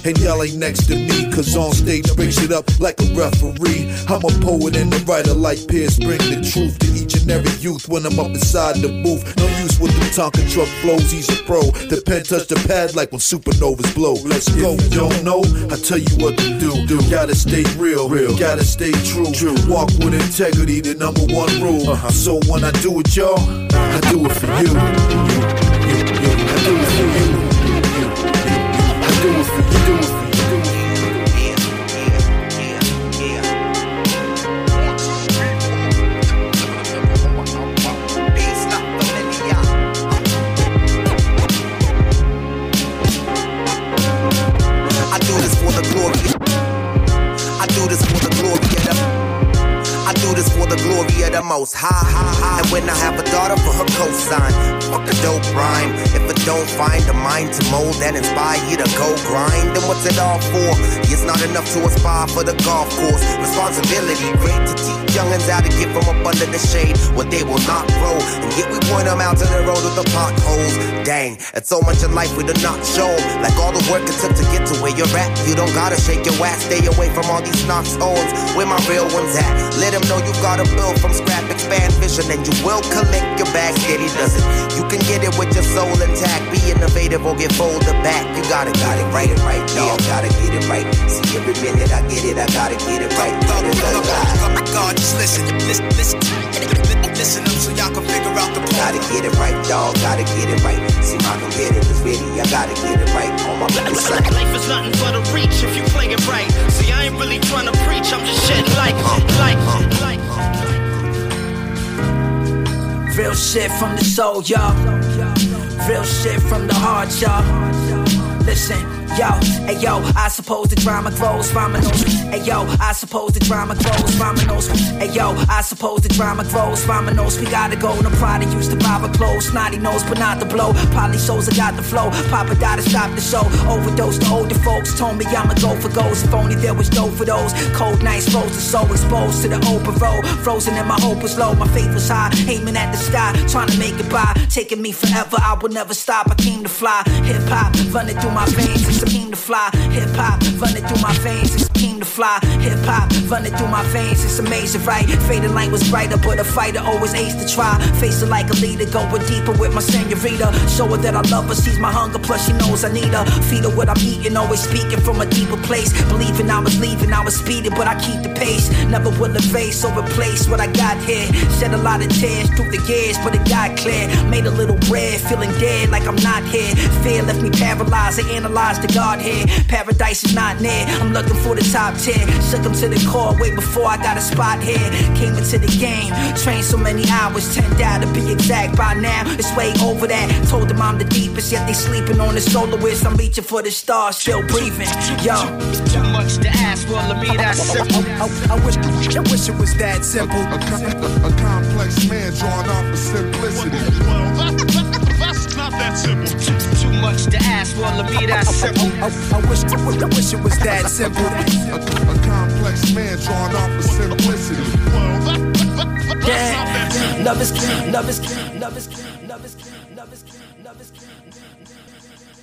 And y'all ain't next to me, cause on stage breaks it up like a referee. I'm a poet and a writer like Pierce, bring the truth to each and every youth when I'm up inside the booth. No use with the Tonka truck flows, he's a pro. The pen touch the pad like when supernovas blow. Let's go, don't know, I tell you what to do. Gotta stay real, gotta stay true. Walk with integrity, the number one rule. So when I do it, y'all, I do it for you. I do it for you. I do it for you. The most high, and when I have a daughter for her cosign, fuck a dope rhyme. If I don't find a mind to mold that inspire you to go grind, then what's it all for? It's not enough to aspire for the golf course. Responsibility great to teach youngins how to get from up under the shade, what they will not grow, and yet we want throwing them out to the road with the potholes. Dang, it's so much in life we do not show. Like all the work it took to get to where you're at. You don't gotta shake your ass, stay away from all these knocks owns. Where my real ones at? Let them know you gotta build from scrap, expand vision, and you will collect your bag. Steady does it. You can get it with your soul intact. Be innovative or get folded back. You gotta write it right, y'all gotta get it right. See every minute I get it, I gotta get it right. God, just listen up so y'all can figure out the point. Gotta get it right, y'all, gotta get it right. See, my competitor's ready, I gotta get it right. On my life is nothing but a reach if you play it right. See, I ain't really trying to preach, I'm just shedding light. Real shit from the soul, y'all. Real shit from the heart, y'all. Listen. Yo, hey yo, I suppose the drama grows from an old. Hey yo, I suppose the drama grows from an old. Hey yo, I suppose the drama grows from an old. We gotta go, no pride I used to buy my clothes. Snotty nose, but not the blow. Probably shows I got the flow. Papa died to stop the show. Overdose the older folks. Told me I'ma go for goals. If only there was dough for those. Cold nights, frozen so exposed to the open road. Frozen and my hope was low. My faith was high. Aiming at the sky. Trying to make it by. Taking me forever. I will never stop. I came to fly. Hip hop running through my veins. Came to fly, hip hop running through my veins. It's came to fly, hip hop running through my veins. It's amazing, right? Fading light was brighter, but a fighter always aced to try. Facing like a leader, going deeper with my senorita. Show her that I love her, she's my hunger, plus she knows I need her. Feed her what I'm eating, always speaking from a deeper place. Believing I was leaving, I was speeding, but I keep the pace. Never will erase or replace what I got here. Shed a lot of tears through the years, but it got clear. Made a little red, feeling dead like I'm not here. Fear left me paralyzed, I analyzed the Godhead. Paradise is not near. I'm looking for the top 10. Shook him to the core way before I got a spot here. Came into the game, trained so many hours, 10 out to be exact. By now, it's way over that. Told them I'm the deepest, yet they sleeping on the soloist. I'm reaching for the stars, still breathing. Yo, too much to ask for. Let me that simple. I wish it was that simple. A complex man drawing off of simplicity. That's not that simple. Too much to ask for. Let me that simple. I wish it was that simple. A complex man drawn off of simplicity. Yeah, love is king, love is king, love is king, love is king, love is king, love is king.